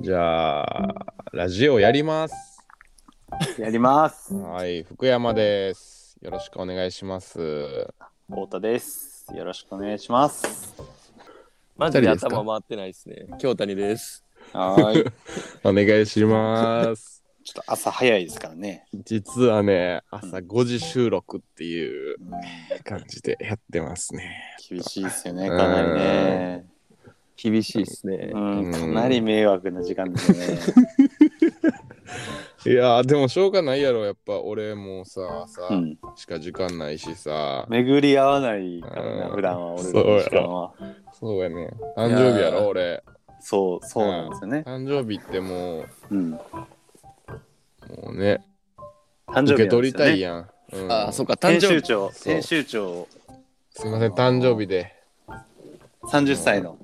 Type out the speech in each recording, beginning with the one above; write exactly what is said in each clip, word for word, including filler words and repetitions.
じゃあラジオやりますやりますはい、福山です。よろしくお願いします。太田です。よろしくお願いします。マジで頭回ってないですね。京谷です。はいお願いします。ちょっと朝早いですからね。実はね、朝ごじ収録っていう感じでやってますね。厳しいですよね、かなりね。厳しいですね。うん、かなり迷惑な時間ですね。いやー、でもしょうがないやろ。やっぱ俺もさ、さ、うん、しか時間ないしさ。巡り合わないからな、普段は俺の時間は。そうやね。誕生日やろ、俺。そう、そうなんですよね。うん、誕生日ってもう、うん、もうね、誕生日ね、受け取りたいやん。うん、あ、そっか、誕生日。編集長、編集長。すいません、誕生日で。さんじゅっさいの。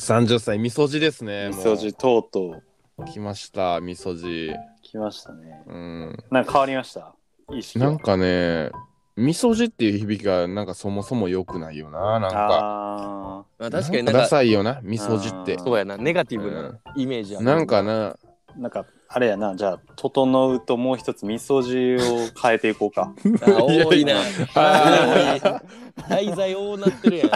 さんじゅっさい、みそじですね。みそじ、とうとう来ました。みそじ来ましたね。うん、なんか変わりました、意識。なんかね、みそじっていう響きがなんかそもそも良くないよな。なんかあ、確かになんかダサいよな、みそじって。そうやな、ネガティブなイメージや、うん、なんかな、なんかあれやな。じゃあ整うともう一つみそじを変えていこうか。あ、多いな。あ、題材多なってるやん。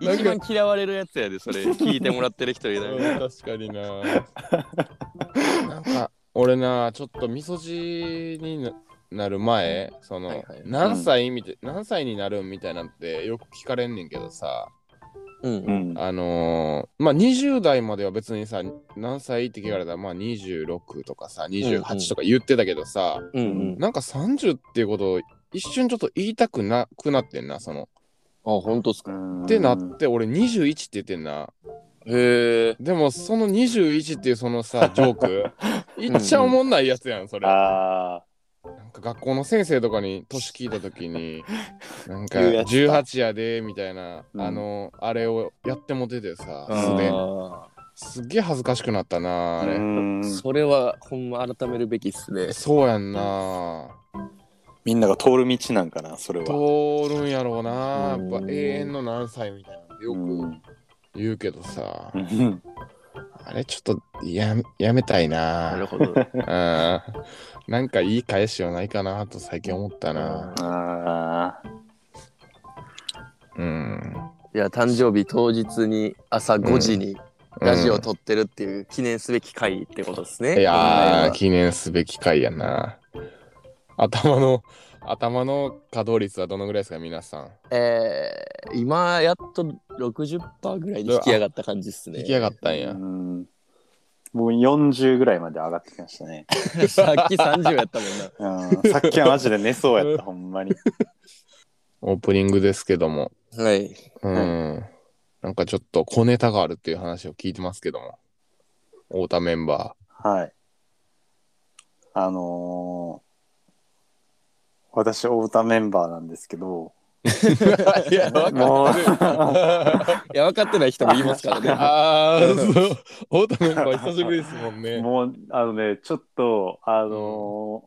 一番嫌われるやつやで、それ聞いてもらってる人いない。確かにな。なんか俺な、ちょっとみそじになる前、その、はいはい、何歳みたい、何歳になるみたいなんてよく聞かれんねんけどさ。うんうん、あのー、まあにじゅう代までは別にさ、何歳って聞かれたらまあにじゅうろくとかさにじゅうはちとか言ってたけどさ、うんうん、なんかさんじゅうっていうことを一瞬ちょっと言いたくなくなってんな、その。あ、ほんとっすか。ってなって俺にじゅういちって言ってんな。へえ。でもそのにじゅういちっていうそのさジョークいっちゃおもんないやつやん、それ。あ、なんか学校の先生とかに年聞いたときになんかじゅうはちやでみたいな、うん、あのあれをやっても出てさ、すでにすっげえ恥ずかしくなったなあれ。うん、それはほんま改めるべきっすね。そうやんな。みんなが通る道なんかな、それは。通るんやろうな、やっぱ永遠の何歳みたいなよく言うけどさ、うんあれちょっと や, やめたいな。なるほど。あ、なんかいい返しはないかなと最近思ったな。あー、うん。いや、誕生日当日に朝ごじにラジオ撮ってるっていう記念すべき回ってことですね。うんうん、いやー、記念すべき回やな。頭の頭の稼働率はどのぐらいですか、皆さん。えー、今やっと ろくじゅっパーセント ぐらいに引き上がった感じっすね。引き上がったんや。うん、もうよんじゅうぐらいまで上がってきましたね。さっきさんじゅうやったもんな。うん、さっきはマジで寝そうやった。ほんまに。オープニングですけども、はい、うん、はい、なんかちょっと小ネタがあるっていう話を聞いてますけども、太田メンバー。はい、あのー私、太田メンバーなんですけど。いや、分かってる。いや、分かってない人もいますからね。ああ、そう。太田メンバー久しぶりですもんね。もう、あのね、ちょっと、あのー、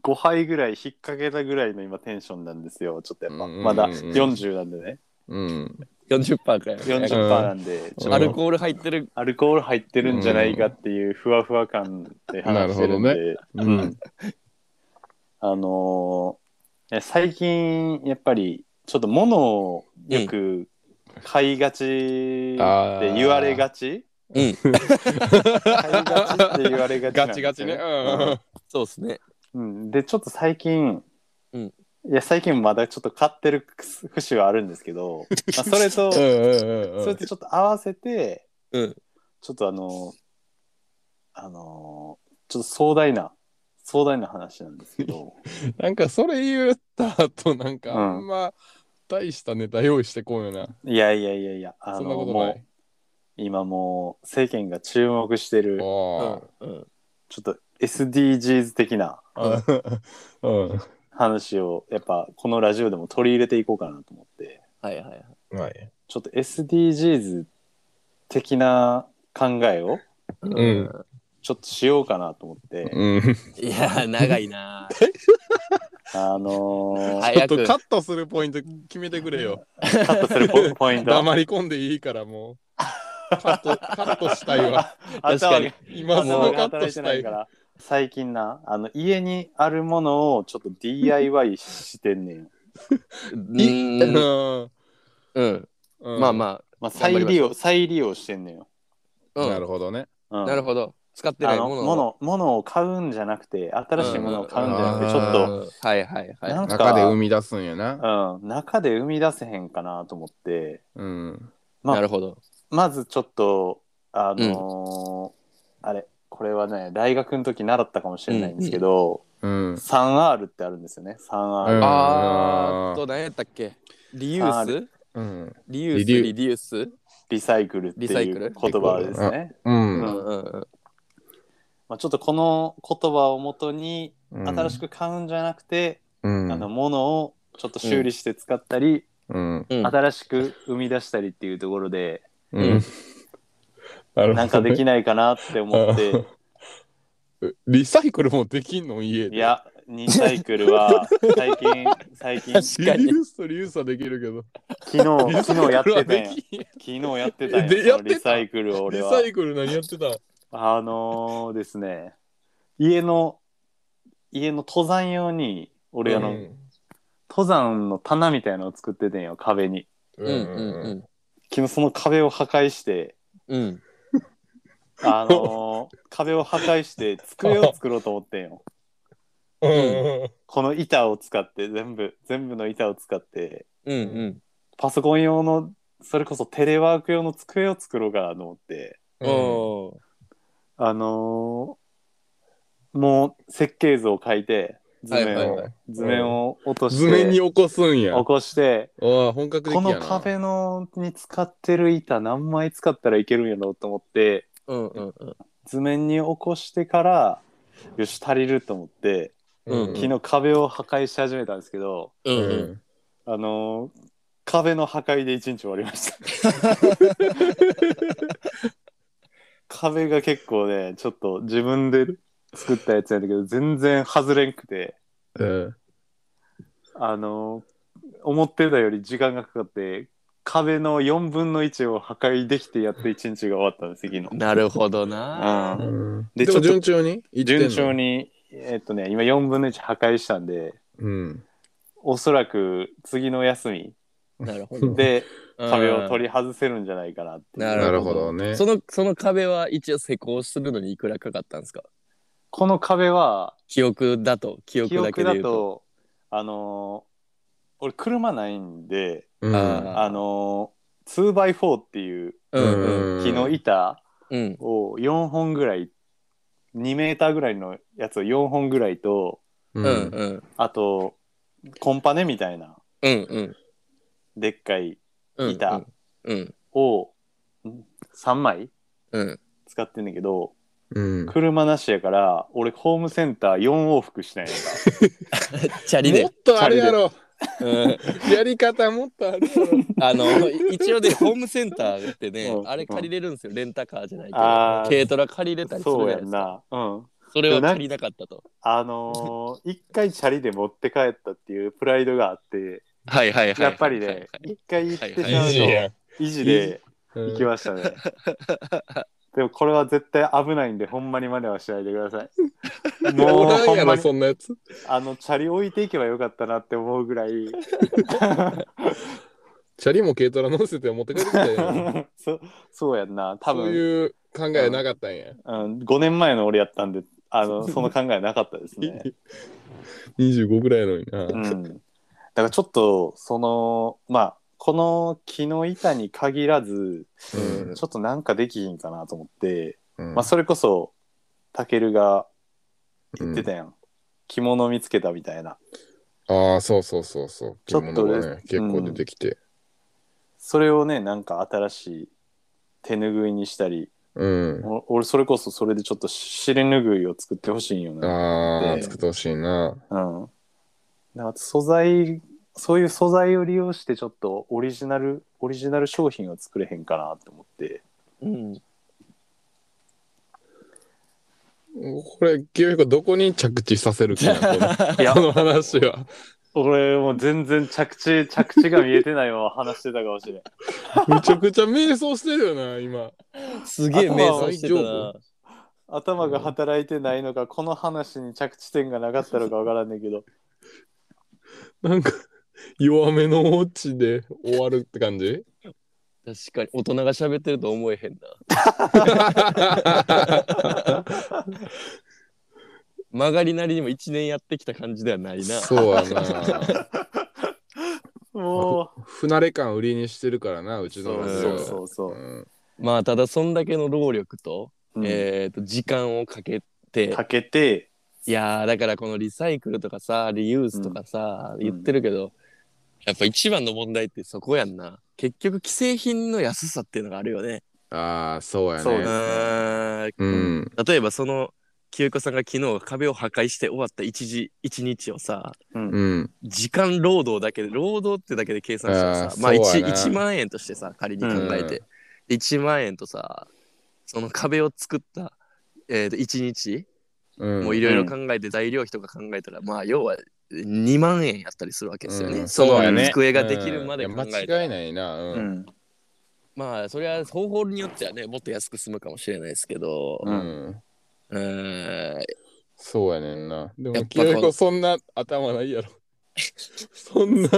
ごはいぐらい引っ掛けたぐらいの今テンションなんですよ。ちょっとやっぱ、うんうんうん、まだよんじゅうなんでね。うん。よんじゅっパーセント くらい。よんじゅっパーセント なんで、うん、アルコール入ってる。アルコール入ってるんじゃないかっていうふわふわ感で話してるんで。なるほどね。うん。あのー、最近やっぱりちょっと物をよく買いがちって言われがち、うんうん、買いがちって言われがちなんですよね。ガチガチね、うん、そうですね、うん、でちょっと最近、うん、いや最近まだちょっと買ってる節はあるんですけど、まあ、それとそれとちょっと合わせて、うん、ちょっとあのー、あのー、ちょっと壮大な壮大な話なんですけどなんかそれ言った後なんかあんま大したネタ用意してこうよな、うん、いやいやいやいや、あのそんなことない。もう今もう世間が注目してる、うん、ちょっと エスディージーズ 的な、うん、話をやっぱこのラジオでも取り入れていこうかなと思って、はいはいはい、ちょっと エスディージーズ 的な考えを、うん、ちょっとしようかなと思って、うん、いや長いなあのー、ちょっとカットするポイント決めてくれよ。カットする ポ, ポイント黙り込んでいいからもうカット、カットしたいわ。確かに。今すぐカットしたいから。最近な、あの家にあるものをちょっと ディーアイワイ してんねん。うん。うん。まあまあ、まあ、再利用、再利用してんねんよ。うん、なるほどね。うん、なるほど。使ってないものを。もの、ものを買うんじゃなくて、新しいものを買うんじゃなくて、うん、ちょっと、はいはいはい。なんか中で生み出すんやな。うん。中で生み出せへんかなと思って。うん。まあ、なるほど。まずちょっと、あのーうん、あれ、これはね、大学の時習ったかもしれないんですけど、うんうん、スリーアール ってあるんですよね、スリーアール。うん、あーっと、何やったっけ？リユース、うん、リユース、リデュース、リサイクルっていう言葉ですね。うんうんうん、まあ、ちょっとこの言葉をもとに、新しく買うんじゃなくて、うん、あの物をちょっと修理して使ったり、うんうん、新しく生み出したりっていうところで、うんうん、なんかできないかなって思ってリサイクルもできんの家で。いやリサイクルは最近最近リユースとリユースはできるけど昨日昨日やってたやん昨日やってたやんやリサイクルを俺はリサイクル何やってたあのー、ですね家の家の登山用に俺、うん、あの登山の棚みたいなのを作っててんよ壁にうんうんうん、うん昨日その壁を破壊して、うん、あのー、壁を破壊して机を作ろうと思ってんよ、うん、この板を使って全部全部の板を使って、うんうん、パソコン用のそれこそテレワーク用の机を作ろうかなと思って、うん、あのー、もう設計図を書いて図面を、はいはいはい、図面を落として、うん、図面に起こすんや起こしてお本格的やなこの壁のに使ってる板何枚使ったらいけるんやろうと思って、うんうんうん、図面に起こしてからよし足りると思って、うんうん、昨日壁を破壊し始めたんですけど、うんうん、あのー、壁の破壊で一日終わりました壁が結構ねちょっと自分で作ったやつやんだけど全然外れんくて、うん、あの思ってたより時間がかかって壁のよんぶんのいちを破壊できてやっといちにちが終わったんです昨日なるほどな、うん、で、 でも順調にいってんの順調にえー、っとね今よんぶんのいち破壊したんで、うん、おそらく次の休みなるほどで壁を取り外せるんじゃないかなってなるほどねその、その壁は一応施工するのにいくらかかったんですかこの壁は記憶だと記憶だけで言うと、記憶だとあのー、俺車ないんで、うん、あのー、ツーバイフォー っていう、うん、木の板をよんほんぐらい、うん、にメーターぐらいのやつをよんほんぐらいと、うん、あとコンパネみたいな、うんうん、でっかい板をさんまい使ってんだけど、うんうん、車なしやから俺ホームセンターよんおうふくしないのかチャリでもっとあれやろ、うん、やり方もっとあるやろあの一応でホームセンターってね、うん、あれ借りれるんですよレンタカーじゃないけど軽トラ借りれたりするじゃないですかそうやんな、うん、それは借りなかったとあのー、一回チャリで持って帰ったっていうプライドがあってはいはいはいやっぱりね、はいはい、一回行ってしまうと維持で行きましたねでもこれは絶対危ないんでほんまに真似はしないでくださいもうほんまにそんなやつあのチャリ置いていけばよかったなって思うぐらいチャリも軽トラ乗せて持って帰ってきたよ、ね、そ, そうやんな多分そういう考えなかったんや、うんうん、ごねんまえの俺やったんであのその考えなかったですねにじゅうごぐらいのにな、うん、だからちょっとそのまあこの木の板に限らず、うん、ちょっとなんかできひんかなと思って、うんまあ、それこそタケルが言ってたやん、うん、着物見つけたみたいなああそうそうそうそう着物がね結構出てきて、うん、それをねなんか新しい手ぬぐいにしたり、うん、俺それこそそれでちょっと尻ぬぐいを作ってほしいよなああ作ってほしいなうんだから素材そういう素材を利用してちょっとオリジナルオリジナル商品を作れへんかなと思って、うん、これ清彦どこに着地させるかなこの、 この話は俺もう全然着地着地が見えてないまま話してたかもしれないめちゃくちゃ迷走してるよな今。すげえ迷走してたな。頭が働いてないのか、この話に着地点がなかったのかわからんねんけどなんか弱めのオチで終わるって感じ。確かに大人が喋ってると思えへんな曲がりなりにもいちねんやってきた感じではないな。そうやなもう不慣れ感売りにしてるからな、うちの。そうそうそう、うん、まあただそんだけの労力と、うん、えーと時間をかけてかけていやだからこのリサイクルとかさリユースとかさ、うん、言ってるけど、うん、やっぱ一番の問題ってそこやんな。結局既製品の安さっていうのがあるよね。ああそうやね。そうですね、うん、例えばその清子さんが昨日壁を破壊して終わった一時一日をさ、うん、時間労働だけで労働ってだけで計算したらさ、まあ 1, いちまん円としてさ仮に考えて、うん、いちまん円とさその壁を作った、えー、といちにち、うん、もういろいろ考えて材料費とか考えたら、うん、まあ要はにまん円やったりするわけですよね、うん、その机ができるまで考えたら、うん、間違いないな、うんうん、まあそれは方法によってはねもっと安く済むかもしれないですけど、うんうん、そうやねんな。でもキヨコそんな頭ないやろそんな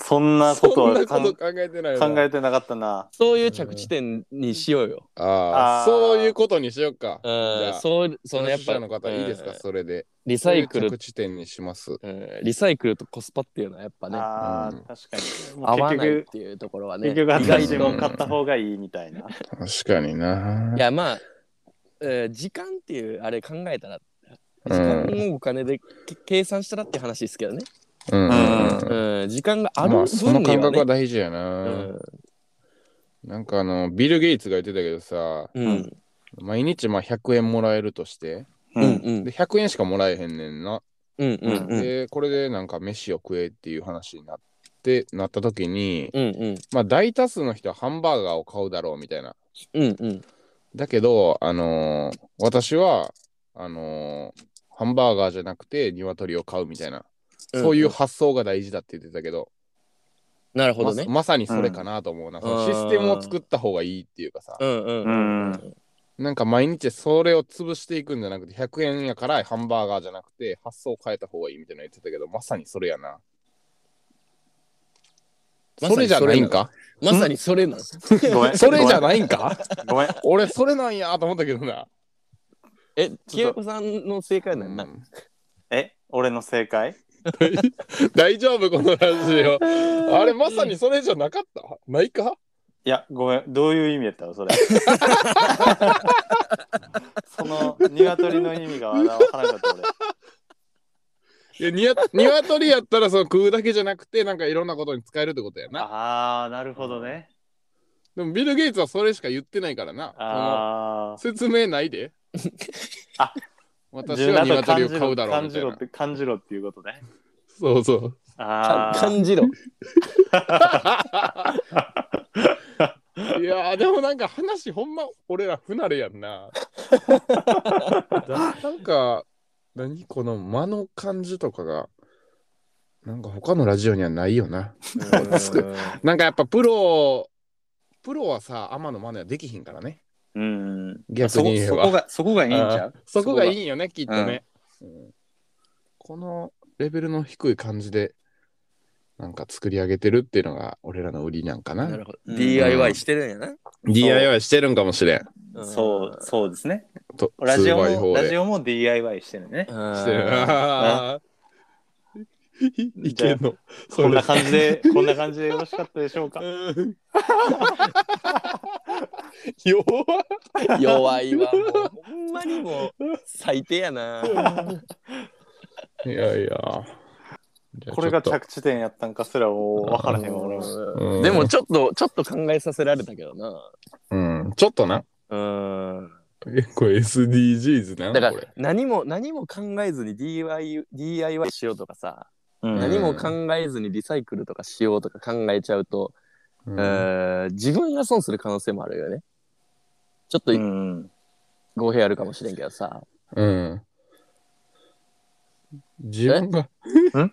そんなことは考えてない考えてなかったな。そういう着地点にしようよ、うん、ああそういうことにしようか、うん、そうそのやっぱの方いいですか、うん、それでリサイクル着地点にします、うん、リサイクルとコスパっていうのはやっぱねあ、うん、確かに合わないっていうところはね結局私も買った方がいいみたいな確かにな。いやまあえー、時間っていうあれ考えたら時間をお金で、うん、計算したらって話ですけどね、うんうんうん、時間がある分にはね、まあ、その感覚は大事やな、うん、なんかあのビル・ゲイツが言ってたけどさ、うん、毎日まあひゃくえんもらえるとして、うん、でひゃくえんしかもらえへんねんな、うんうんうん、でこれでなんか飯を食えっていう話になってなった時に、うんうん、まあ大多数の人はハンバーガーを買うだろうみたいな、うんうん、だけど、あのー、私はあのー、ハンバーガーじゃなくて鶏を買うみたいな、うん、そういう発想が大事だって言ってたけど、なるほどね、ま、まさにそれかなと思うな、うん、そのシステムを作った方がいいっていうかさ、うんうんうん、なんか毎日それを潰していくんじゃなくてひゃくえんやからハンバーガーじゃなくて発想を変えた方がいいみたいな言ってたけど、まさにそれやな。それじゃないんか。まさにそれなん。ごめん。それじゃないんか。ごめん。俺それなんやと思ったけどな。え、きよこさんの正解なんなん。え、俺の正解？大丈夫このラジオ。あれまさにそれじゃなかった？ないか？いやごめん。どういう意味やったのそれ。その鶏の意味がわからなかった俺。いやニワニワトリやったらその食うだけじゃなくてなんかいろんなことに使えるってことやな。ああなるほどね。でもビル・ゲイツはそれしか言ってないからな。あ説明ないであ私はニワトリを買うだろうみたいな。感じろっていうことね。そうそう、あ感じろいやでもなんか話ほんま俺ら不慣れやんななんか何この間の感じとかがなんか他のラジオにはないよななんかやっぱプロプロはさアマの真似はできひんからね。うん逆に言えば そ, そこがそこがいいんちゃう。そこがいいよねきっとね、うんうん、このレベルの低い感じでなんか作り上げてるっていうのが俺らの売りなんかな。なるほど、うん、ディーアイワイ してるんやな。 ディーアイワイ してるんかもしれん。そうそうですね。ラジオもラジオも ディーアイワイ してるね。してる。あいけんの。こんな感じでこんな感じでよろしかったでしょうか。う弱い弱いわ。ほんまにもう最低やな。いやいや。これが着地点やったんかすらもう分からへんわ俺は。でもちょっとちょっと考えさせられたけどな。うんちょっとな。うん結構 エスディージーズ なのだからこれ。何も何も考えずに ディーアイワイ ディーアイワイ しようとかさ、うん、何も考えずにリサイクルとかしようとか考えちゃうと、うんえー、自分が損する可能性もあるよね。ちょっと、うん、語弊あるかもしれんけどさ、うん、自分がんどういう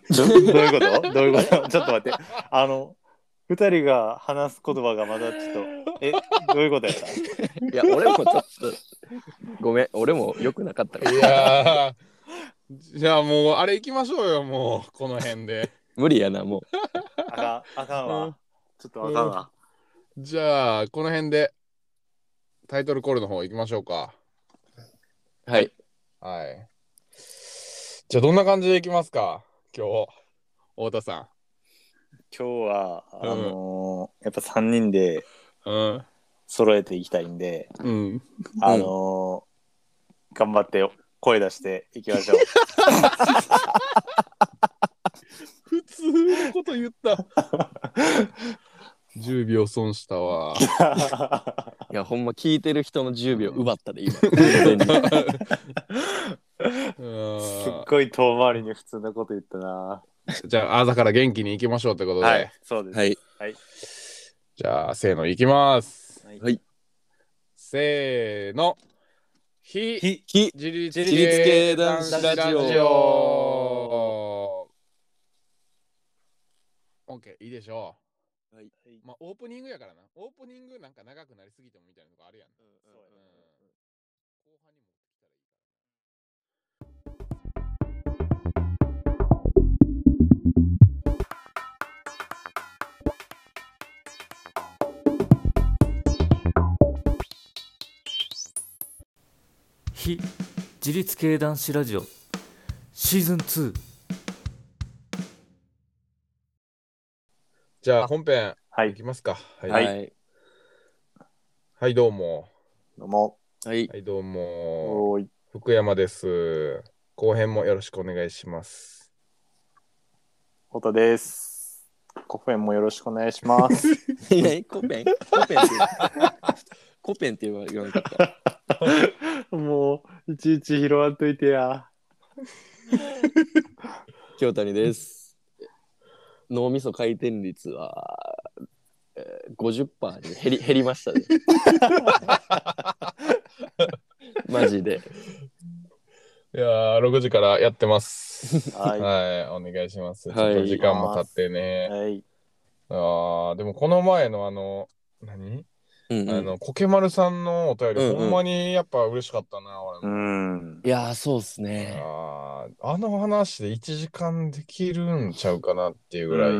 ことどういうことちょっと待ってあのふたりが話す言葉がまだちょっとえどういうことやったいや俺もちょっとごめん俺も良くなかったからいやじゃあもうあれ行きましょうよもうこの辺で無理やなもうあかんあかんわ、うん、ちょっとあかんわ、うん、じゃあこの辺でタイトルコールの方行きましょうかはいはいじゃあどんな感じでいきますか今日太田さん今日はあのーうん、やっぱさんにんで揃えていきたいんで、うん、あのー、頑張って声出していきましょう普通のこと言ったじゅうびょう損したわいやほんま聞いてる人のじゅうびょう奪ったで今すっごい遠回りに普通のこと言ったなじゃあ朝から元気に行きましょうってことではいそうですはい、はい、じゃあせーの行きますはいせーのひひひ自立系男子ラジオ OK いいでしょうはいまあオープニングやからなオープニングなんか長くなりすぎてもみたいなとこあるやんうんそうやね非自立系男子ラジオシーズンツーじゃあ本編いきますかはいはい、はいはい、どうもどうもはい、はい、どうもー福山です後編もよろしくお願いします太田です後編もよろしくお願いしますコペンコペンコペンって言わなかったもういちいち拾わんといてや京谷です脳みそ回転率は ごじゅっパーセント に減り、減りましたねマジでいやろくじからやってますはい、はい、お願いします、はい、ちょっと時間も経ってね、はい、あでもこの前のあの何うんうん、あのコケマルさんのお便り、うんうん、ほんまにやっぱ嬉しかったな俺も、うん、いやそうっすね あ, あの話でいちじかんできるんちゃうかなっていうぐらい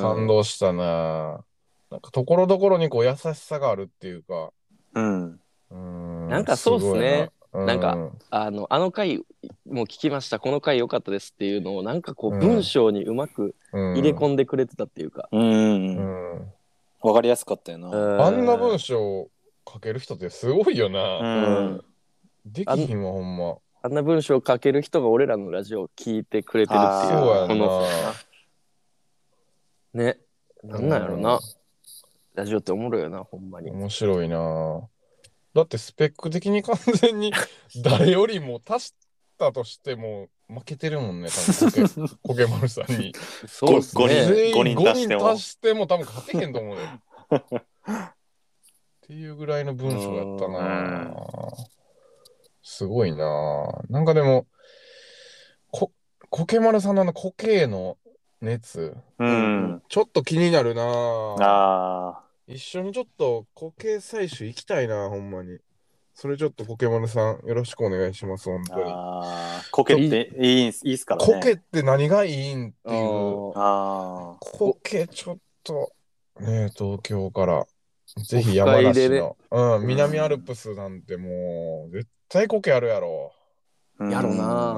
感動したななんかところどころにこう優しさがあるっていうか、うん、うんなんかそうっすねすな,、うん、なんかあのあの回も聞きましたこの回良かったですっていうのをなんかこう、うん、文章にうまく入れ込んでくれてたっていうか、うんうんうんうんわかりやすかったよな、うん、あんな文章書ける人ってすごいよな、うん、できひんわほんまあんな文章書ける人が俺らのラジオを聞いてくれてるっていうこのねなんなんやろな、うん、ラジオっておもろいよなほんまに面白いなだってスペック的に完全に誰よりも足したとしても負けてるもんね多分コケマルさんにそうっすねごにん足しても多分勝てへんと思うよっていうぐらいの文章やったなすごいななんかでもこコケマルさんのあのコケの熱、うん、ちょっと気になるなあ一緒にちょっとコケ採取行きたいなほんまにそれちょっとコケマルさんよろしくお願いします本当にあコケっていいんすいいっすからねコケって何がいいんっていうあコケちょっとね東京からぜひ山梨の、うん、南アルプスなんてもう、うん、絶対コケあるやろやろな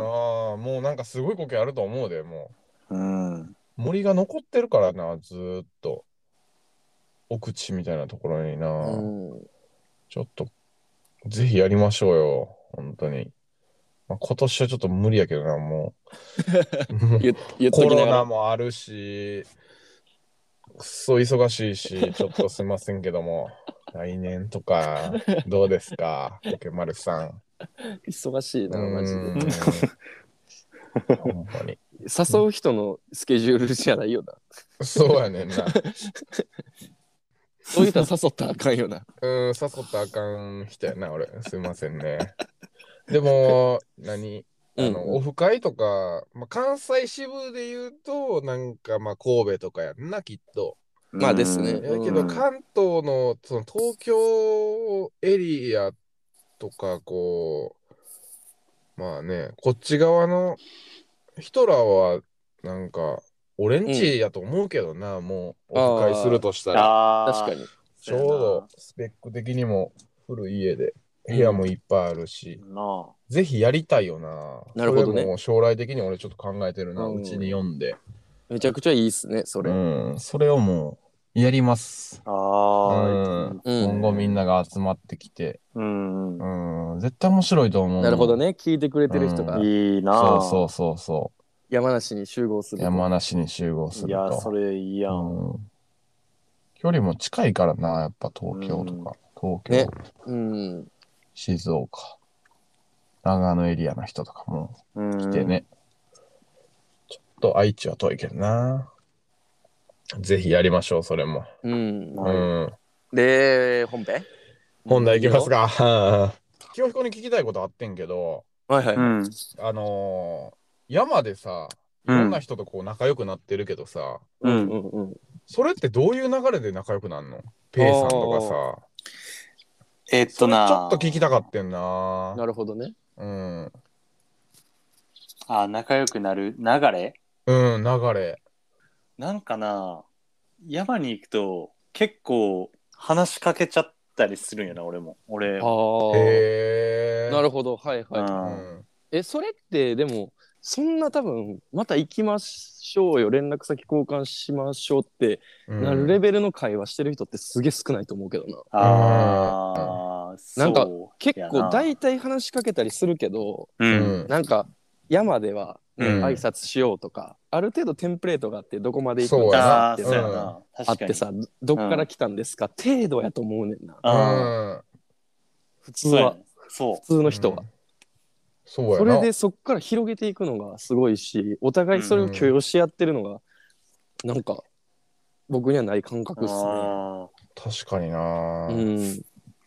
あもうなんかすごいコケあると思うでもう、うん、森が残ってるからなずっと奥地みたいなところにな、うん、ちょっとぜひやりましょうよ本当に、まあ、今年はちょっと無理やけどなもうコロナもあるしくそ忙しいしちょっとすいませんけども来年とかどうですかコケマルさん忙しいなマジで本当に誘う人のスケジュールじゃないよなそうやねんなそういう人は誘ったらあかんよなうん誘ったらあかん人やな俺すいませんねでも何あの、うん、オフ会とか、まあ、関西支部で言うとなんかまあ神戸とかやんなきっとまあですね。だけど関東の、その東京エリアとかこう、まあね、こっち側の人らはなんか俺んちやと思うけどな、うん、もうお使いするとしたら確かにちょうどスペック的にも古い家で部屋もいっぱいあるし、うん、ぜひやりたいよな。なるほどね。それも将来的に俺ちょっと考えてるな、うち、ん、に読んで。めちゃくちゃいいっすね、それ。うん、それをもうやります。ああ、うん、今後みんなが集まってきて、うん、うん、絶対面白いと思う。なるほどね、聞いてくれてる人が、うん、いいな。そうそうそうそう。山梨に集合する。山梨に集合すると。いや、それいいやん。うん、距離も近いからな、やっぱ東京とか。うん東京、ねうん、静岡、長野エリアの人とかも来てね。ちょっと愛知は遠いけどな。ぜひやりましょう、それも。うんうん、で、本編本題いきますか。清彦に聞きたいことあってんけど、はいはいうん、あのー、山でさ、いろんな人とこう仲良くなってるけどさ、うんうんうんうん、それってどういう流れで仲良くなるの？ペイさんとかさ。えー、っとなちょっと聞きたかってんな。なるほどね。うん。あ、仲良くなる流れ？うん、流れ。なんかな、山に行くと結構話しかけちゃったりするんやな、俺も。俺。あへえ。なるほど、はいはい。うん、え、それってでも、そんな多分、また行きましょうよ、連絡先交換しましょうってなるレベルの会話してる人ってすげえ少ないと思うけどな。ああ、なんか結構大体話しかけたりするけど、うん、なんか山では、ねうん、挨拶しようとか、ある程度テンプレートがあってどこまで行くかってさ、あってさ、どっから来たんですか、うん、程度やと思うねんな。あ普通は、そう、普通の人は。うんそうやな。それでそっから広げていくのがすごいし、お互いそれを許容し合ってるのが、うん、なんか僕にはない感覚っすね。あ確かにな、うん、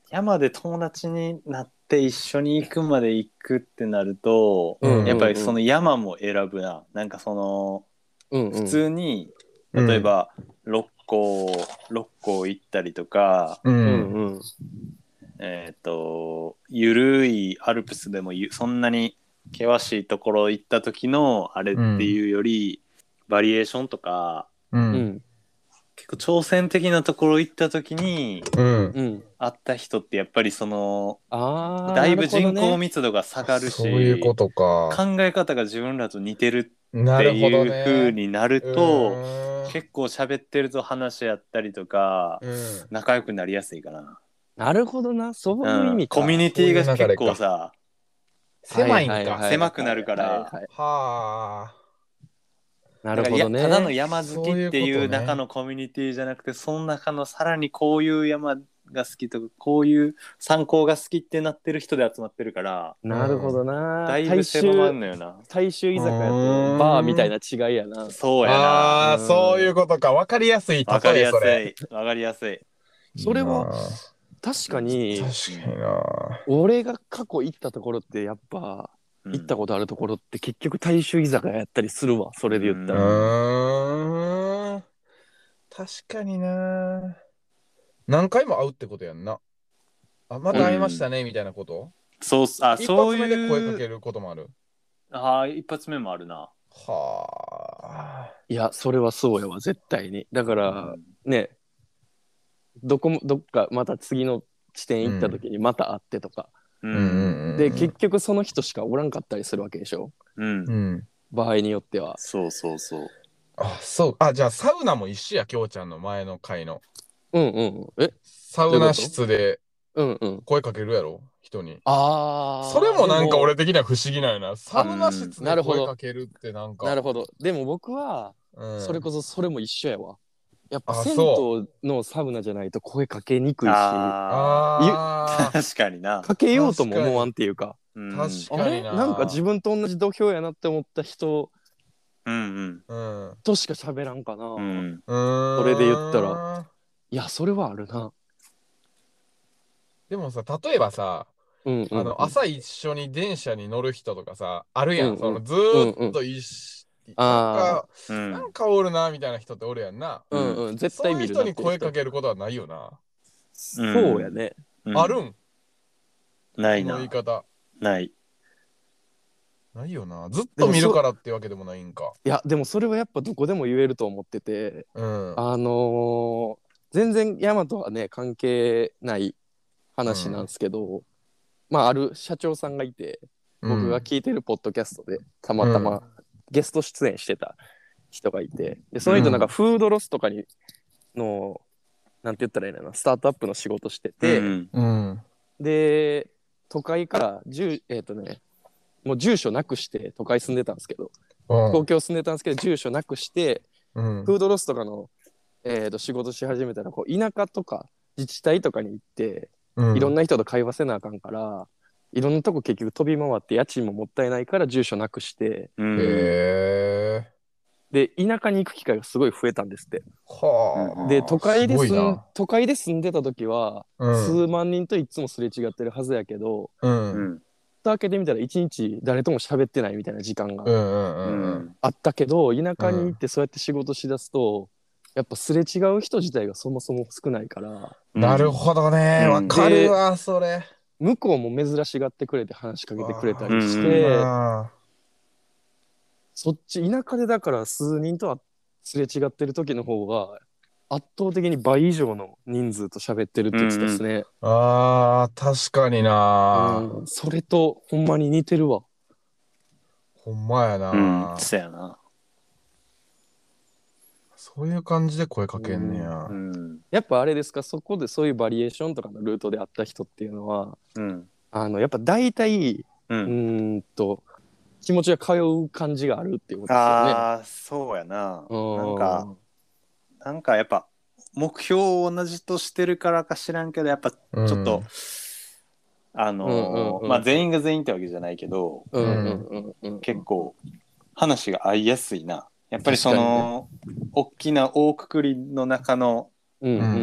山で友達になって一緒に行くまで行くってなると、うん、やっぱりその山も選ぶな。なんかその、うん、普通に例えば六甲、六甲行ったりとか、うんうんうんえっと、ゆるいアルプスでもそんなに険しいところ行った時のあれっていうより、うん、バリエーションとか、うん、結構挑戦的なところ行った時に、うん、会った人ってやっぱりその、うん、だいぶ人口密度が下がるし、そういうことか。考え方が自分らと似てるっていう風になると、うん、結構喋ってると話し合ったりとか、うん、仲良くなりやすいかな。なるほどな、そういう意味か、うん、コミュニティが結構さ狭いんか、はいはいはい、狭くなるから、はいはいはい、はあなるほどね。ただの山好きっていう中のコミュニティじゃなくて、その中のさらにこういう山が好きとかこういう参考が好きってなってる人で集まってるから、なるほどな、だいぶ狭まんのよな。大衆居酒屋とバーみたいな違いやな。そうやな、あーそういうことか。分かりやすい、分かりやすい、分かりやすい。それは確かに、確かにな。俺が過去行ったところってやっぱ、うん、行ったことあるところって結局大衆居酒屋やったりするわ、それで言ったら。うん確かにな。何回も会うってことやんな。あまた会いましたね、うん、みたいなこと。そうあそういう一発目で声かけることもある。あ一発目もあるな。はあいやそれはそうやわ、絶対に。だから、うん、ねどこもどっかまた次の地点行った時にまた会ってとか、うん、で結局その人しかおらんかったりするわけでしょ、うん、場合によっては。そうそうそう。あそうあじゃあサウナも一緒や。きょうちゃんの前の回のうんうんえサウナ室で声かけるやろ、うんうん、人に。ああそれもなんか俺的には不思議なよな。サウナ室で声かけるってなんか、うん、なるほど。でも僕はそれこそそれも一緒やわ。やっぱ銭湯のサウナじゃないと声かけにくいし、あ確かにな。かけようとも思わんっていうか、確かに、うん、あれなんか自分と同じ土俵やなって思った人としか喋らんかな、うん、それで言ったら。いやそれはあるな。でもさ例えばさ、うんうんうん、あの朝一緒に電車に乗る人とかさあるやん、うんうん、そのずーっと一緒、うんうんああ、うん、なんかおるなみたいな人っておるやんな。うんうん、絶対見る。そういう人に声かけることはないよな。うん、そうやね。うん、あるん？ないな。言い方ない。ないよな。ずっと見るからってわけでもないんか。いやでもそれはやっぱどこでも言えると思ってて、うん、あのー、全然ヤマトはね関係ない話なんですけど、うん、まあある社長さんがいて、僕が聞いてるポッドキャストでたまたまゲスト出演してた人がいて、でその人なんかフードロスとかにの、うん、なんて言ったらいいのかな、スタートアップの仕事してて、うんうん、で都会から住えっとねもう住所なくして都会住んでたんですけど、うん、東京住んでたんですけど住所なくして、うん、フードロスとかの、えー、と仕事し始めたらこう田舎とか自治体とかに行って、うん、いろんな人と会話せなあかんからいろんなとこ結局飛び回って家賃ももったいないから住所なくして、うん、へで田舎に行く機会がすごい増えたんですって。はあ、で都会で住ん都会で住んでた時は、うん、数万人といつもすれ違ってるはずやけど、うんうん開けてみたら一日誰とも喋ってないみたいな時間があったけど、田舎に行ってそうやって仕事しだすとやっぱすれ違う人自体がそもそも少ないから、うん、なるほどね、わかるわそれ。向こうも珍しがってくれて話しかけてくれたりして、うん、そっち田舎でだから数人とはすれ違ってる時の方が圧倒的に倍以上の人数と喋ってるって言ってたですね。うん、あー確かにな、うん、それとほんまに似てるわ。ほんまやな、うん、そやな。そういう感じで声かけんねや、うんうん、やっぱあれですか、そこでそういうバリエーションとかのルートで会った人っていうのは、うん、あのやっぱ大体、うん、うーんと気持ちが通う感じがあるっていうことですよね。あーそうやな、なんかなんかやっぱ目標を同じとしてるからか知らんけどやっぱちょっと、うん、あの、うんうんうん、まあ全員が全員ってわけじゃないけど、うんうんうん、結構話が合いやすいな。やっぱりその、ね、大きな大くくりの中の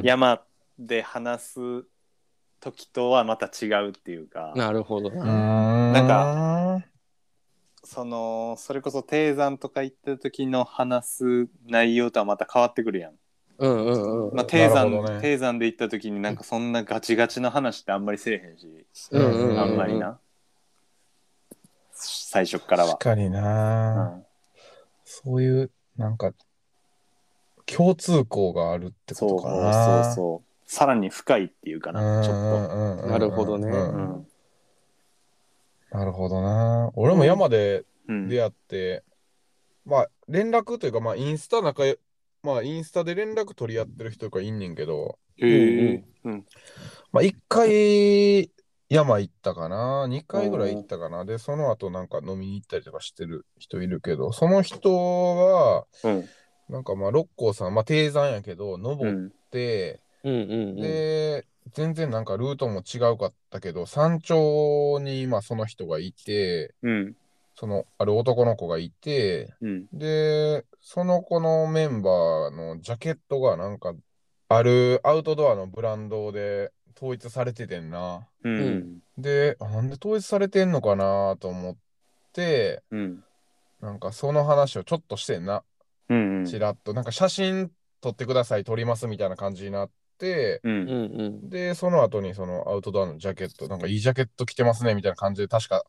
山で話す時とはまた違うっていうか、うん、なるほど、なんかそのそれこそ低山とか行った時の話す内容とはまた変わってくるやん。うんうんうん。まあ、低山、ね、低山で行った時になんかそんなガチガチの話ってあんまりせえへんし、うんうんうん、あんまりな。最初からは。確かにな、うん。そういうなんか共通項があるってことかな。そうそうそう。さらに深いっていうかな。ちょっと。なるほどね。うんうん、なるほどな。俺も山で出会って、うん、まあ連絡というか、まあインスタ仲、まあインスタで連絡取り合ってる人とかいんねんけど、へうん、まあいっかい山行ったかな、にかいぐらい行ったかな、でその後なんか飲みに行ったりとかしてる人いるけど、その人は、うん、なんかまあ六甲山、まあ低山やけど登って、うんうんうんうん、で全然なんかルートも違うかったけど山頂に今その人がいて、うん、そのある男の子がいて、うん、でその子のメンバーのジャケットがなんかあるアウトドアのブランドで統一されててんな、うん、でなんで統一されてんのかなと思って、うん、なんかその話をちょっとしてんな、うんうん、ちらっとなんか写真撮ってください撮りますみたいな感じになってで、うんうん、でその後にそのアウトドアのジャケットなんかいいジャケット着てますねみたいな感じで確か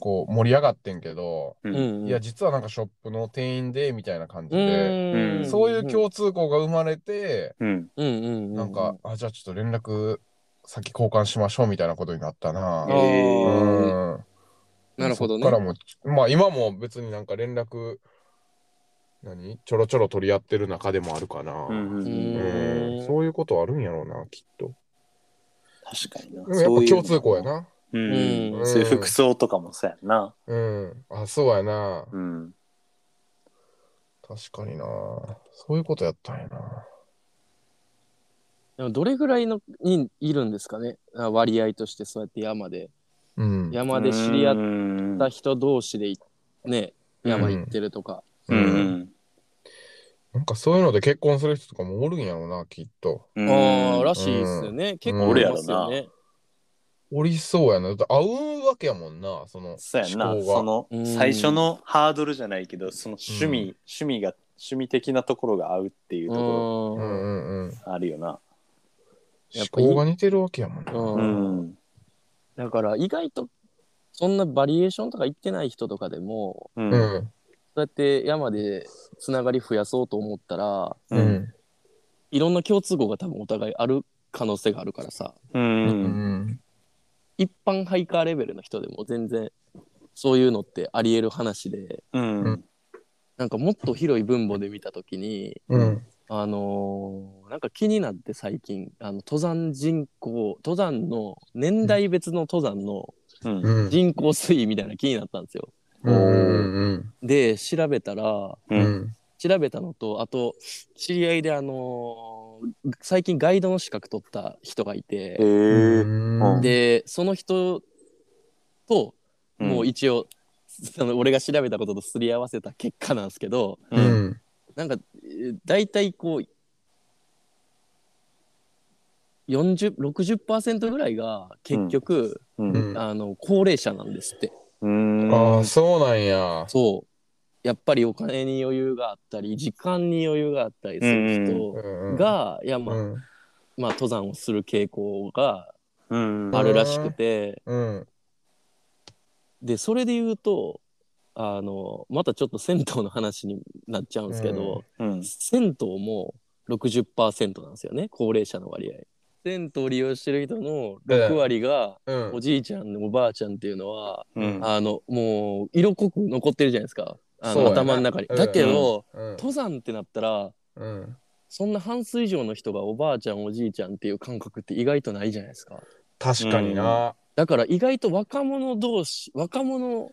こう盛り上がってんけど、うんうん、いや実はなんかショップの店員でみたいな感じで、うんうん、そういう共通項が生まれて、うんうん、なんかあじゃあちょっと連絡先交換しましょうみたいなことになったな。うん、なるほどね。そっからもまあ今も別になんか連絡何ちょろちょろ取り合ってる中でもあるかな、うんうんうん、そういうことあるんやろうなきっと。確かにな、うん、やっぱ共通項やな、うんうんうん、そういう服装とかもそうやな、うん、あそうやな、うん、確かになそういうことやったんやな。でもどれぐらいのにいるんですかね割合として、そうやって山で、うん、山で知り合った人同士でね山行ってるとか、うんうんうん、なんかそういうので結婚する人とかもおるんやろうなきっと。ああらしいですよね、うん、結構おりますよね。おりそうやな。だって合うわけやもんな、そのそうやな、その最初のハードルじゃないけど、その趣味、うん、趣味が趣味的なところが合うっていうところがあるよな。思考が似てるわけやもんな、うんうん、だから意外とそんなバリエーションとか行ってない人とかでも、うん、そうやって山でつながり増やそうと思ったら、うん、いろんな共通項が多分お互いある可能性があるからさ、うんうんうん、一般ハイカーレベルの人でも全然そういうのってありえる話で、うんうん、なんかもっと広い分母で見たときに、うん、あのー、なんか気になって最近あの登山人口登山の年代別の登山の人口推移みたいなの気になったんですよ、うん、で調べたら、うん、調べたのとあと知り合いであのー、最近ガイドの資格取った人がいて、えー、でその人ともう一応、うん、その俺が調べたこととすり合わせた結果なんですけど、うん、なんかだいたいこう よんじゅう、ろくじゅっパーセント ぐらいが結局、うんうん、あの高齢者なんですって。うーん、あーそうなんや。そうやっぱりお金に余裕があったり時間に余裕があったりする人が、うん、いやまあ、うん、まあ登山をする傾向があるらしくて、うんうんうん、でそれで言うとあのまたちょっと銭湯の話になっちゃうんですけど、うんうん、銭湯も ろくじゅっパーセント なんですよね、高齢者の割合。銭湯を利用してる人のろくわりが、うん、おじいちゃんおばあちゃんっていうのは、うん、あのもう色濃く残ってるじゃないですか、あの頭の中に、うん、だけど、うん、登山ってなったら、うん、そんな半数以上の人がおばあちゃんおじいちゃんっていう感覚って意外とないじゃないですか。確かにな、うん、だから意外と若者同士若者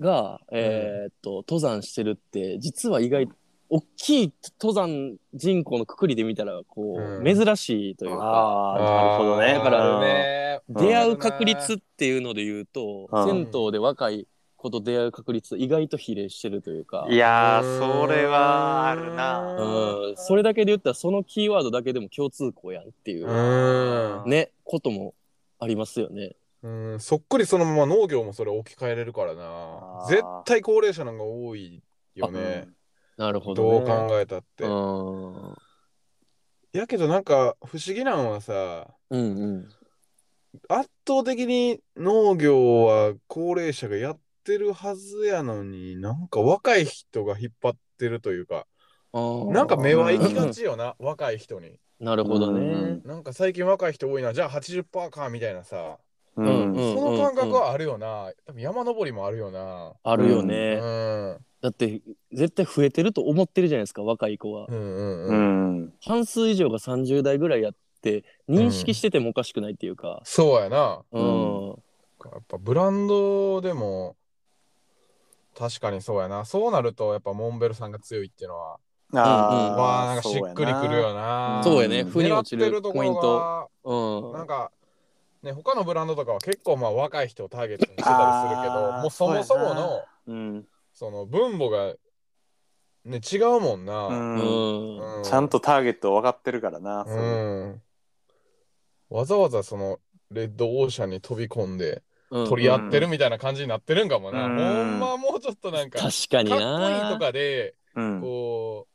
が、えーっとうん、登山してるって実は意外と大きい登山人口のくくりで見たらこう、うん、珍しいというか、ああなるほどね。だから、ね、出会う確率っていうので言うと、うん、銭湯で若い子と出会う確率意外と比例してるというか、いやーそれはあるな、うん、それだけで言ったらそのキーワードだけでも共通項やんっていう、うん、ねこともありますよね。うん、そっくりそのまま農業もそれ置き換えれるからな、絶対高齢者の方が多いよね、うん、なるほど、ね、どう考えたって。うんやけどなんか不思議なのはさ、うんうん、圧倒的に農業は高齢者がやってるはずやのに、なんか若い人が引っ張ってるというか、あなんか目は行きがちよな若い人に。なるほどね、うん、なんか最近若い人多いな、じゃあ はちじゅっパーセント かみたいなさ、うん、その感覚はあるよな、うん、多分山登りもあるよな、あるよね、うん、だって絶対増えてると思ってるじゃないですか若い子は、うんうんうん、半数以上がさんじゅう代ぐらいやって認識しててもおかしくないっていうか、うん、そうやな、うん、やっぱブランドでも確かにそうやな、そうなるとやっぱモンベルさんが強いっていうのはあうん、わあなんかしっくりくるよな。そうやね、腑に落ちるポイント、うん、なんかね他のブランドとかは結構まあ若い人をターゲットにしてたりするけど、もうそもそもの そ,、うん、その分母がね違うもんな、うん、うん、ちゃんとターゲット分かってるからな、うん、わざわざそのレッドオーシャンに飛び込んで取り合ってるみたいな感じになってるんかもな、うん、ほんまもうちょっとなんか確かになかっこいいとかで、うん、こう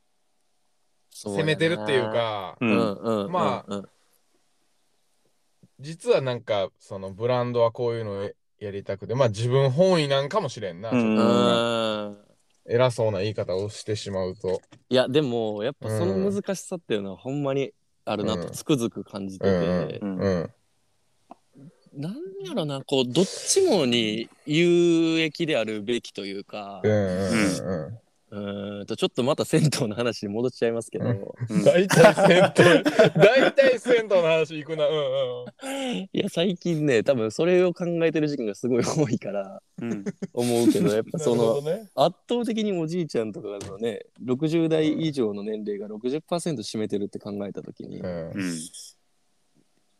攻めてるっていうか、うん、まあ、うんうん、実はなんかそのブランドはこういうのやりたくて、まあ自分本位なんかもしれんな、うん、ちょっとなんか偉そうな言い方をしてしまうと、いやでもやっぱその難しさっていうのはほんまにあるなとつくづく感じてて、うんうんうんうん、なんやろな、こうどっちもに有益であるべきというか、うんうんうん、うんとちょっとまた銭湯の話に戻っちゃいますけど、大体銭湯大体銭湯の話行くな、うんうん、いや最近ね多分それを考えてる時間がすごい多いから、うん、思うけど、やっぱその、ね、圧倒的におじいちゃんとかのねろくじゅう代以上の年齢が ろくじゅっパーセント 占めてるって考えた時に、うんう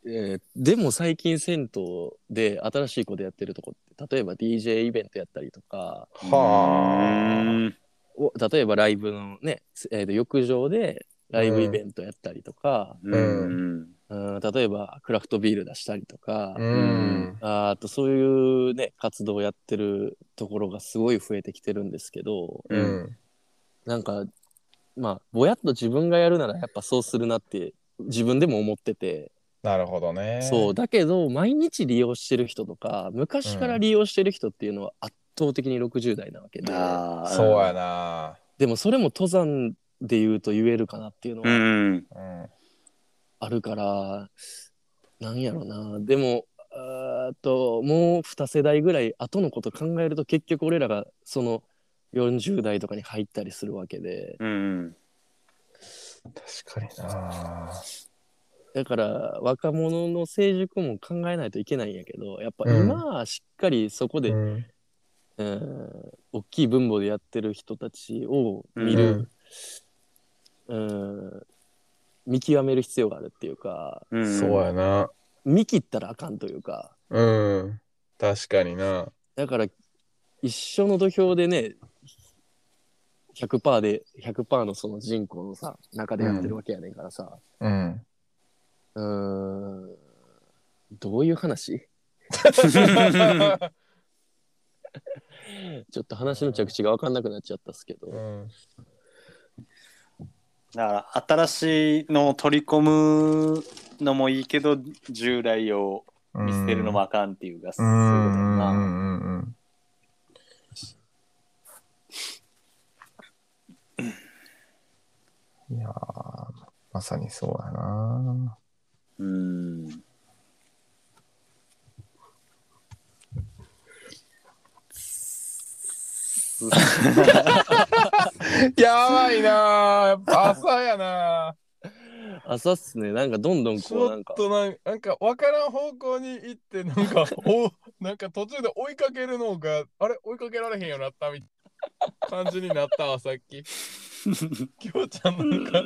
ん、えー、でも最近銭湯で新しいことやってるとこって、例えば ディージェー イベントやったりとか、はあ例えばライブのね、えー、と浴場でライブイベントやったりとか、うんうん、うん、例えばクラフトビール出したりとか、うん、あとそういうね活動をやってるところがすごい増えてきてるんですけど、うん、なんかまあぼやっと自分がやるならやっぱそうするなって自分でも思ってて。なるほどね。そうだけど毎日利用してる人とか昔から利用してる人っていうのは圧倒的にろくじゅう代なわけで、うん、あそうやな。でもそれも登山で言うと言えるかなっていうのは、うんうんあるからなんやろな。でもあともうに世代ぐらい後のこと考えると結局俺らがそのよんじゅう代とかに入ったりするわけで、うん、確かにな。だから若者の成熟も考えないといけないんやけどやっぱ今はしっかりそこで、うんうん、大きい分母でやってる人たちを見る、うんうん見極める必要があるっていうか、うん、そうやな。見切ったらあかんというか、うん、確かにな。だから一緒の土俵でね ひゃくパーセント で ひゃくパーセント のその人口のさ中でやってるわけやねんからさ、うん、うーんどういう話ちょっと話の着地が分かんなくなっちゃったっすけど、うんだから新しいのを取り込むのもいいけど従来を見捨てるのもあかんっていうかそうだな。うんうんいやまさにそうだな。うんやばいなやっぱ朝やな朝っすね。なんかどんどんこうなんかちょっとなん、なんか分からん方向に行ってなんかおなんか途中で追いかけるのがあれ追いかけられへんようになったみたいな感じになったわさっききょうちゃんなんか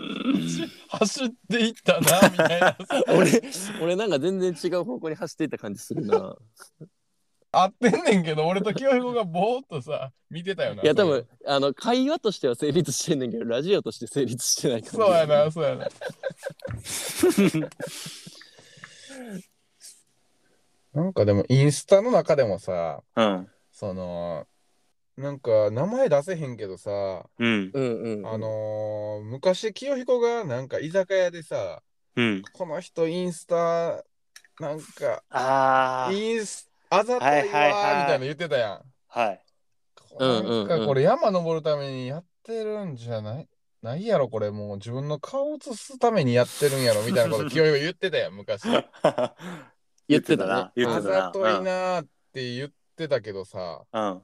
走っていったなみたいな俺、俺なんか全然違う方向に走っていった感じするな合ってんねんけど俺と清彦がぼーっとさ見てたよな。いや多分あの会話としては成立してんねんけどラジオとして成立してないから、ね、そうやなそうやななんかでもインスタの中でもさ、うん、そのなんか名前出せへんけどさ、うん、あのー、昔清彦がなんか居酒屋でさ、うん、この人インスタなんかあインスタあざといわーみたいな言ってたやん。はい。なんかこれ山登るためにやってるんじゃない、うんうんうん、ないやろこれもう自分の顔映すためにやってるんやろみたいなこと清居言ってたやん昔言ってたな言ってたなあざといなって言ってたけどさ、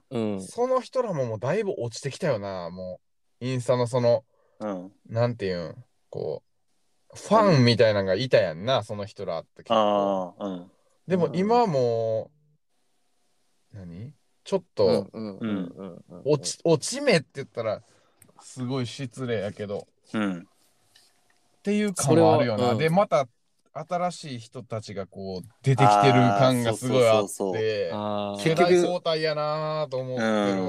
うん、その人らももうだいぶ落ちてきたよなもうインスタのその、うん、なんていうんこうファンみたいなのがいたやんなその人らって結構、あ、うん、でも今はもう何ちょっと落ち目って言ったらすごい失礼やけど、うん、っていう感はあるよな、うん、でまた新しい人たちがこう出てきてる感がすごいあって世代交代やなと思ってるわ、うん、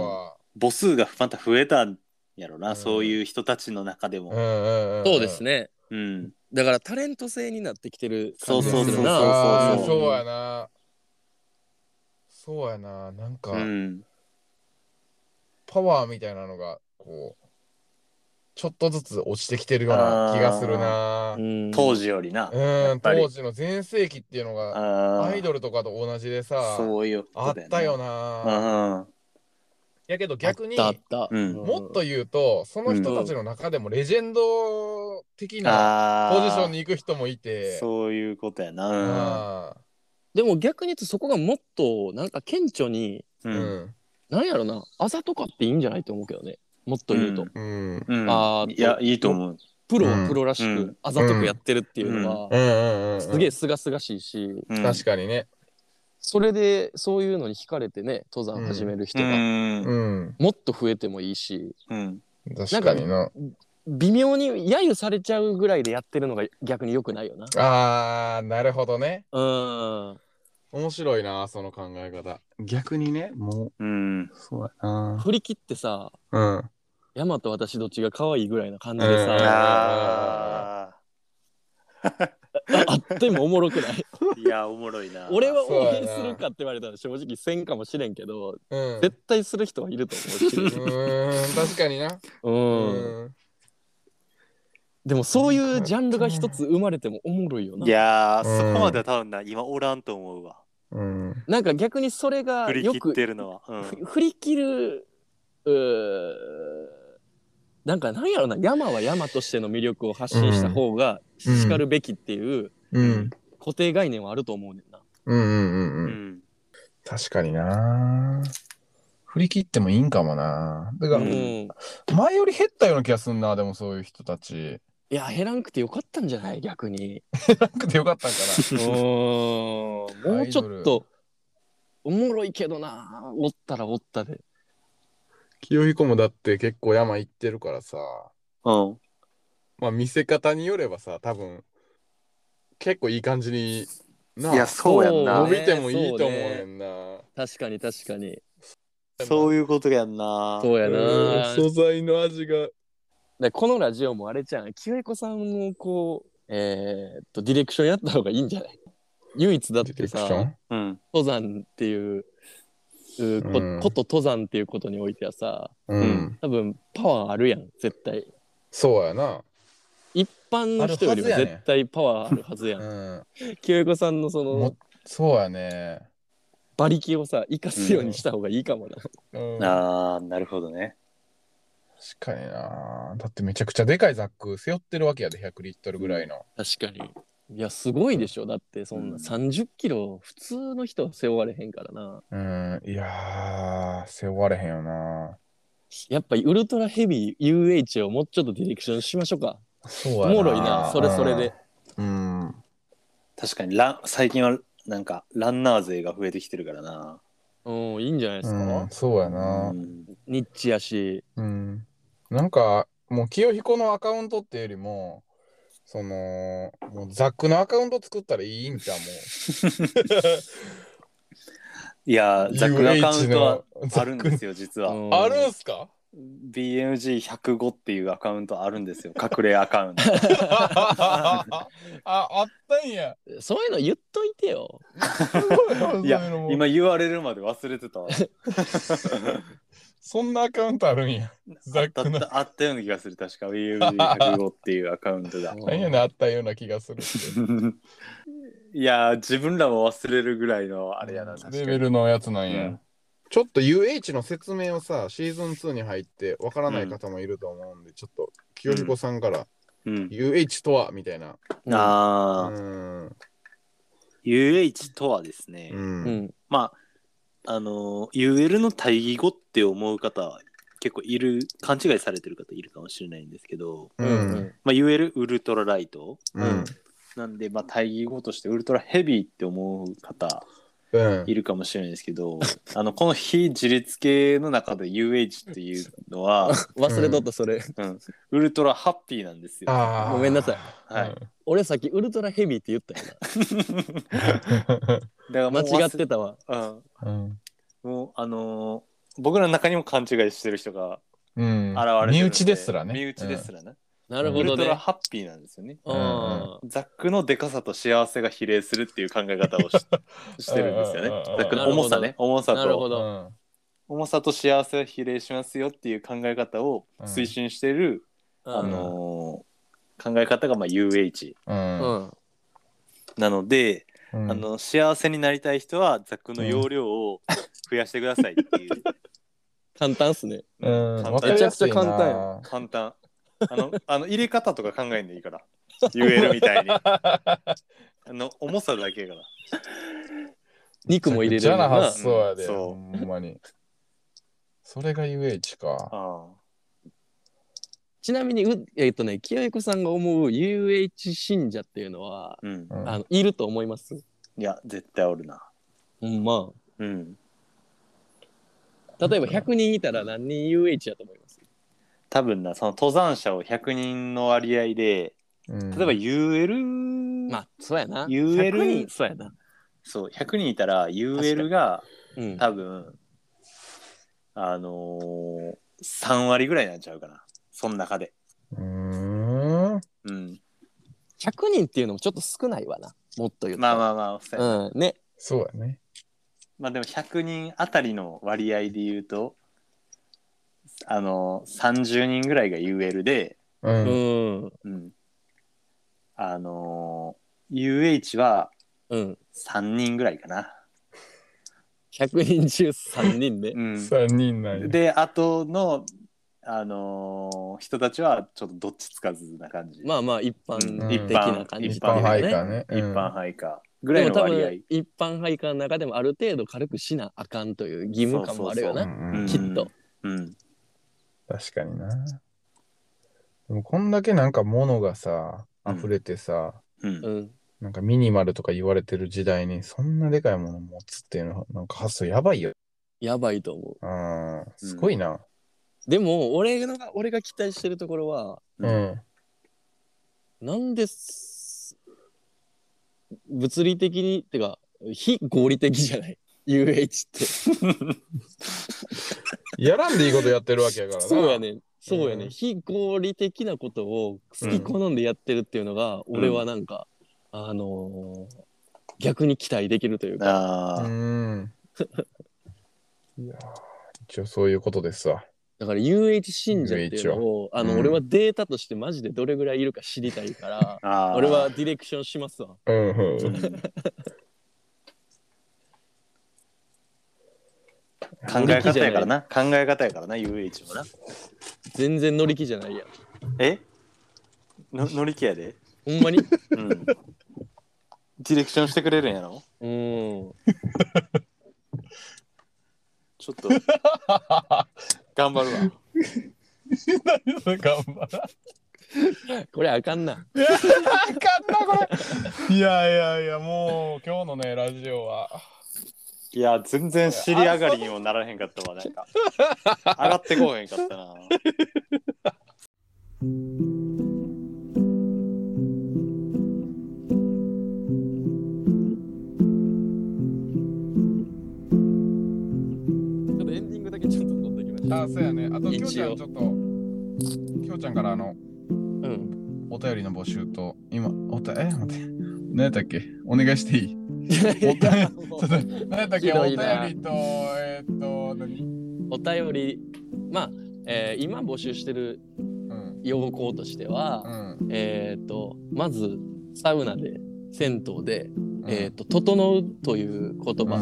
母数がまた増えたんやろな、うん、そういう人たちの中でも、うんうんうんうん、そうですね、うん、だからタレント性になってきてる感じするな。そうやなそうやな、なんか、うん、パワーみたいなのがこうちょっとずつ落ちてきてるような気がするな、うん、当時よりな、うん、当時の全盛期っていうのがアイドルとかと同じでさそういうあったよな、うん、やけど逆にあったあった、うん、もっと言うとその人たちの中でもレジェンド的なポジションに行く人もいて、うん、そういうことやな、うんでも逆に言うとそこがもっとなんか顕著に、うん、なんやろなあざとかっていいんじゃないと思うけどねもっと言うと、うんうん、あいやいいと思うプロはプロらしく、うん、あざとくやってるっていうのはすげえすがすがしいし、うん、確かにねそれでそういうのに惹かれてね登山始める人が、うんうん、もっと増えてもいいし、うん、確かにな微妙に揶揄されちゃうぐらいでやってるのが逆に良くないよな。あーなるほどねうん面白いなその考え方。逆にねもう、うん、そうやな振り切ってさ、うん、山と私どっちが可愛いぐらいな感じでさ、うん、あ, あ, あ, あ,でもおもろくない？いやおもろいな。俺は応援するかって言われたら正直せんかもしれんけど、うん、絶対する人はいると思うし。うん確かにな。うん、うん、でもそういうジャンルが一つ生まれてもおもろいよな。いやー、うん、そこまでは多分な今おらんと思うわ。うん、なんか逆にそれがよく振り切ってるのは、うん、振り切るなんかなんやろな、山は山としての魅力を発信した方がしかるべきっていう固定概念はあると思うねんな。うんうんうんうん、うん、確かにな。振り切ってもいいんかもな。だから、うん、前より減ったような気がすんな。でもそういう人たち、いや減らんくてよかったんじゃない？逆に減らんくてよかったんかな。もうちょっとおもろいけどな、おったらおったで。清彦もだって結構山行ってるからさ、うん、まあ見せ方によればさ、多分結構いい感じにないやそうやんな、伸びてもいいと思うねんな、ね、確かに確かにそういうことやんな。そうやな、素材の味が。でこのラジオもあれじゃん、清彦さんのこうえー、っとディレクションやった方がいいんじゃない？唯一だってさ、うん、登山っていう、うん、こと登山っていうことにおいてはさ、うん、多分パワーあるやん絶対。そうやな、一般の人よりも絶対パワーあるはずやん、うん、清彦さんのそのそうやね馬力をさ生かすようにした方がいいかもな、うんうん、あーなるほどね。確かにな。だってめちゃくちゃでかいザック背負ってるわけやで、ひゃくリットルぐらいの。確かに、いやすごいでしょ。だってそんなさんじゅっキロ普通の人は背負われへんからな。うん、いや背負われへんよな。やっぱりウルトラヘビー ユーエイチ をもうちょっとディレクションしましょうか。そうやな、おもろいなそれそれで。うん、うん、確かにラ最近はなんかランナー勢が増えてきてるからな。うん、いいんじゃないですか、うん、そうやな、うん、ニッチやし、うん、なんかもう清彦のアカウントってよりもそのもうザックのアカウント作ったらいいんちゃうもう。いやザックのアカウントはあるんですよ実は、うん、あるんすか？ ビーエムジーひゃくご っていうアカウントあるんですよ、隠れアカウント。あ, あったんや。そういうの言っといてよ。いや今言われるまで忘れてたわ。そんなアカウントあるんや。ザックの あ, あ, あったような気がする。確か ビーエムジーひゃくご っていうアカウントだ。何やねん、あったような気がする。いや自分らも忘れるぐらいのあれやな、確かレベルのやつなんや、うん。ちょっと ユーエイチ の説明をさシーズンツーに入ってわからない方もいると思うんで、うん、ちょっと清彦さんから、うん、ユーエイチ とはみたいな、うん、あー、うん、ユーエイチ とはですね、うん、まああの ユーエル の対義語って思う方結構いる、勘違いされてる方いるかもしれないんですけど、うんまあ、ユーエル ウルトラライト、うん、なんで、まあ、対義語としてウルトラヘビーって思う方いるかもしれないですけど、うん、あのこの非自立系の中で ユーエイチ っていうのは忘れとったそれ、うん、ウルトラハッピーなんですよ。あごめんなさい、はいうん、俺さっきウルトラヘビーって言ったよな。だから間違ってたわ、うん、もうあのー、僕らの中にも勘違いしてる人が現れてるので、うん、身内ですらね身内ですらね、うんなるほどね、ウルトラハッピーなんですよね、うんうん、ザックのでかさと幸せが比例するっていう考え方を し, してるんですよね。ザックの重さね、重さとなるほど重さと幸せが比例しますよっていう考え方を推進してる、うんあのーうん、考え方がまあ ユーエイチ、うん、なので、うん、あの幸せになりたい人はザックの容量を増やしてくださいっていう、うん、簡単っすね、うん、簡単めちゃくちゃ簡単よ簡単あのあの入れ方とか考えんでいいからユーエル みたいにあの重さだけから肉も入れるような発想やで、うん、ほんまにそれが ユーエイチ か。あちなみにうえっ、ー、とね清彦さんが思う ユーエイチ 信者っていうのは、うん、あのいると思います？いや絶対おるな。ほんまうん例えばひゃくにんいたら何人 ユーエイチ やと思います？多分なその登山者をひゃくにんの割合で、うん、例えば ユーエル まあそうやな ユーエル ひゃくにんそうやなそうひゃくにんいたら ユーエル が、うん、多分あのー、さんわりぐらいになっちゃうかなその中で。うーん、うん、ひゃくにんっていうのもちょっと少ないわな。もっと言うと。まあまあまあ、うん、ね。そうだね。まあでもひゃくにんあたりの割合で言うと、あのさんじゅうにんぐらいが ユーエル で、うんうん、あの ユーエイチ はさんにんぐらいかな。ひゃくにん中さんにんね。うん、さんにんなんや。で、あとの、あのー、人たちはちょっとどっちつかずな感じ。まあまあ一般的な感じ、ね、一般配下ね。一般配下ぐらいの割合。一般配下の中でもある程度軽くしなあかんという義務感もあるよな。そうそうそう、きっと、うんうんうん。確かにな。でもこんだけなんか物がさ溢れてさ、うんうん、なんかミニマルとか言われてる時代にそんなでかいもの持つっていうのなんか発想やばいよ。やばいと思う。あ、すごいな。うん、でも俺が、俺が期待してるところは、うん、なんで物理的にってか非合理的じゃない ユーエイチ ってやらんでいいことやってるわけやからな。そうやね、そうやね、うん、非合理的なことを好き好んでやってるっていうのが、うん、俺はなんか、あのー、逆に期待できるというか、あー、うんいやー、一応そういうことですわ。だから ユーエイチ 信者っていうのを、あの、うん、俺はデータとしてマジでどれぐらいいるか知りたいから俺はディレクションしますわ、うんうんうん、考え方やからな、考え方やからな ユーエイチ もな。全然乗り気じゃないやん。えの乗り気やでほんまに、うん、ディレクションしてくれるんやろ。うん、ちょっと頑張るわ。何頑張る。これあかんな。いやあかんなこれ。いやいやいや、もう今日のねラジオは。いや全然尻上がりにもならへんかったわ、なんか。上がってこへんかったな。あ、そうやね。あときょうちゃんちょっときょうちゃんからあの、うん、お便りの募集と今おたえ待って何やったっけ、お願いしていい？おたえ何やったっけ、お便りとえー、っと何？お便り、まあ、えー、今募集してる要項としては、うん、えー、っとまずサウナで銭湯で、うん、えー、っと整うという言葉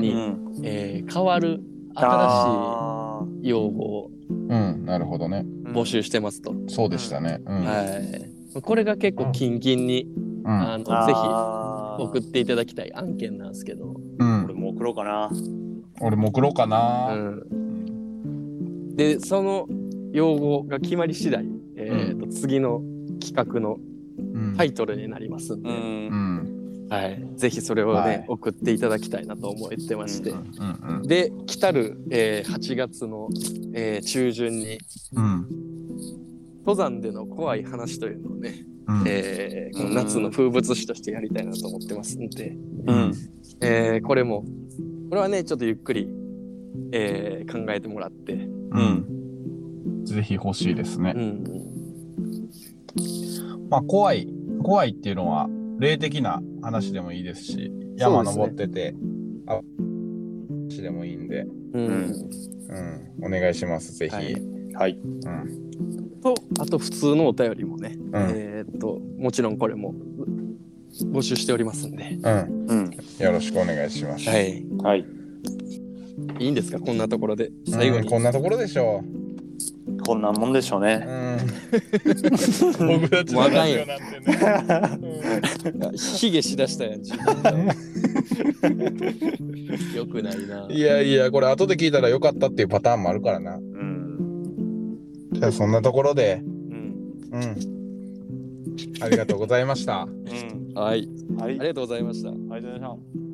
に、うんうん、えー、変わる新しい用語を、うん、なるほどね、募集してますと。そうでしたね、うん、はい、これが結構キンキンに、うん、あの、あ、ぜひ送っていただきたい案件なんですけど、うん、俺も送ろうかな、俺も送ろうかな、うん、でその用語が決まり次第、えーと、うん、次の企画のタイトルになりますんで、うんうん、はい、ぜひそれをね、はい、送っていただきたいなと思ってまして、うんうんうんうん、で来たる、えー、はちがつの、えー、中旬に、うん、登山での怖い話というのをね、うん、えー、この夏の風物詩としてやりたいなと思ってますんで、うん、えー、これもこれはねちょっとゆっくり、えー、考えてもらって、うん、ぜひ欲しいですね、うんうん、まあ怖い怖いっていうのは霊的な話でもいいですし、山登ってて、あ、話でもいいんで、うんうん、お願いしますぜひ、はい、はい、うん、とあと普通のお便りもね、うん、えー、っともちろんこれも募集しておりますんで、うんうん、よろしくお願いします、はいはい、いいんですかこんなところで。最後に、うん、こんなところでしょう、こんなもんでしょうね、うん、僕たちのラジオなんてねヒゲしだしたやん自分よくないな。いやいや、これ後で聞いたらよかったっていうパターンもあるからな、うん、じゃあそんなところで、うんうん、ありがとうございました、うん、はい、はい、ありがとうございました。ありがとうございました。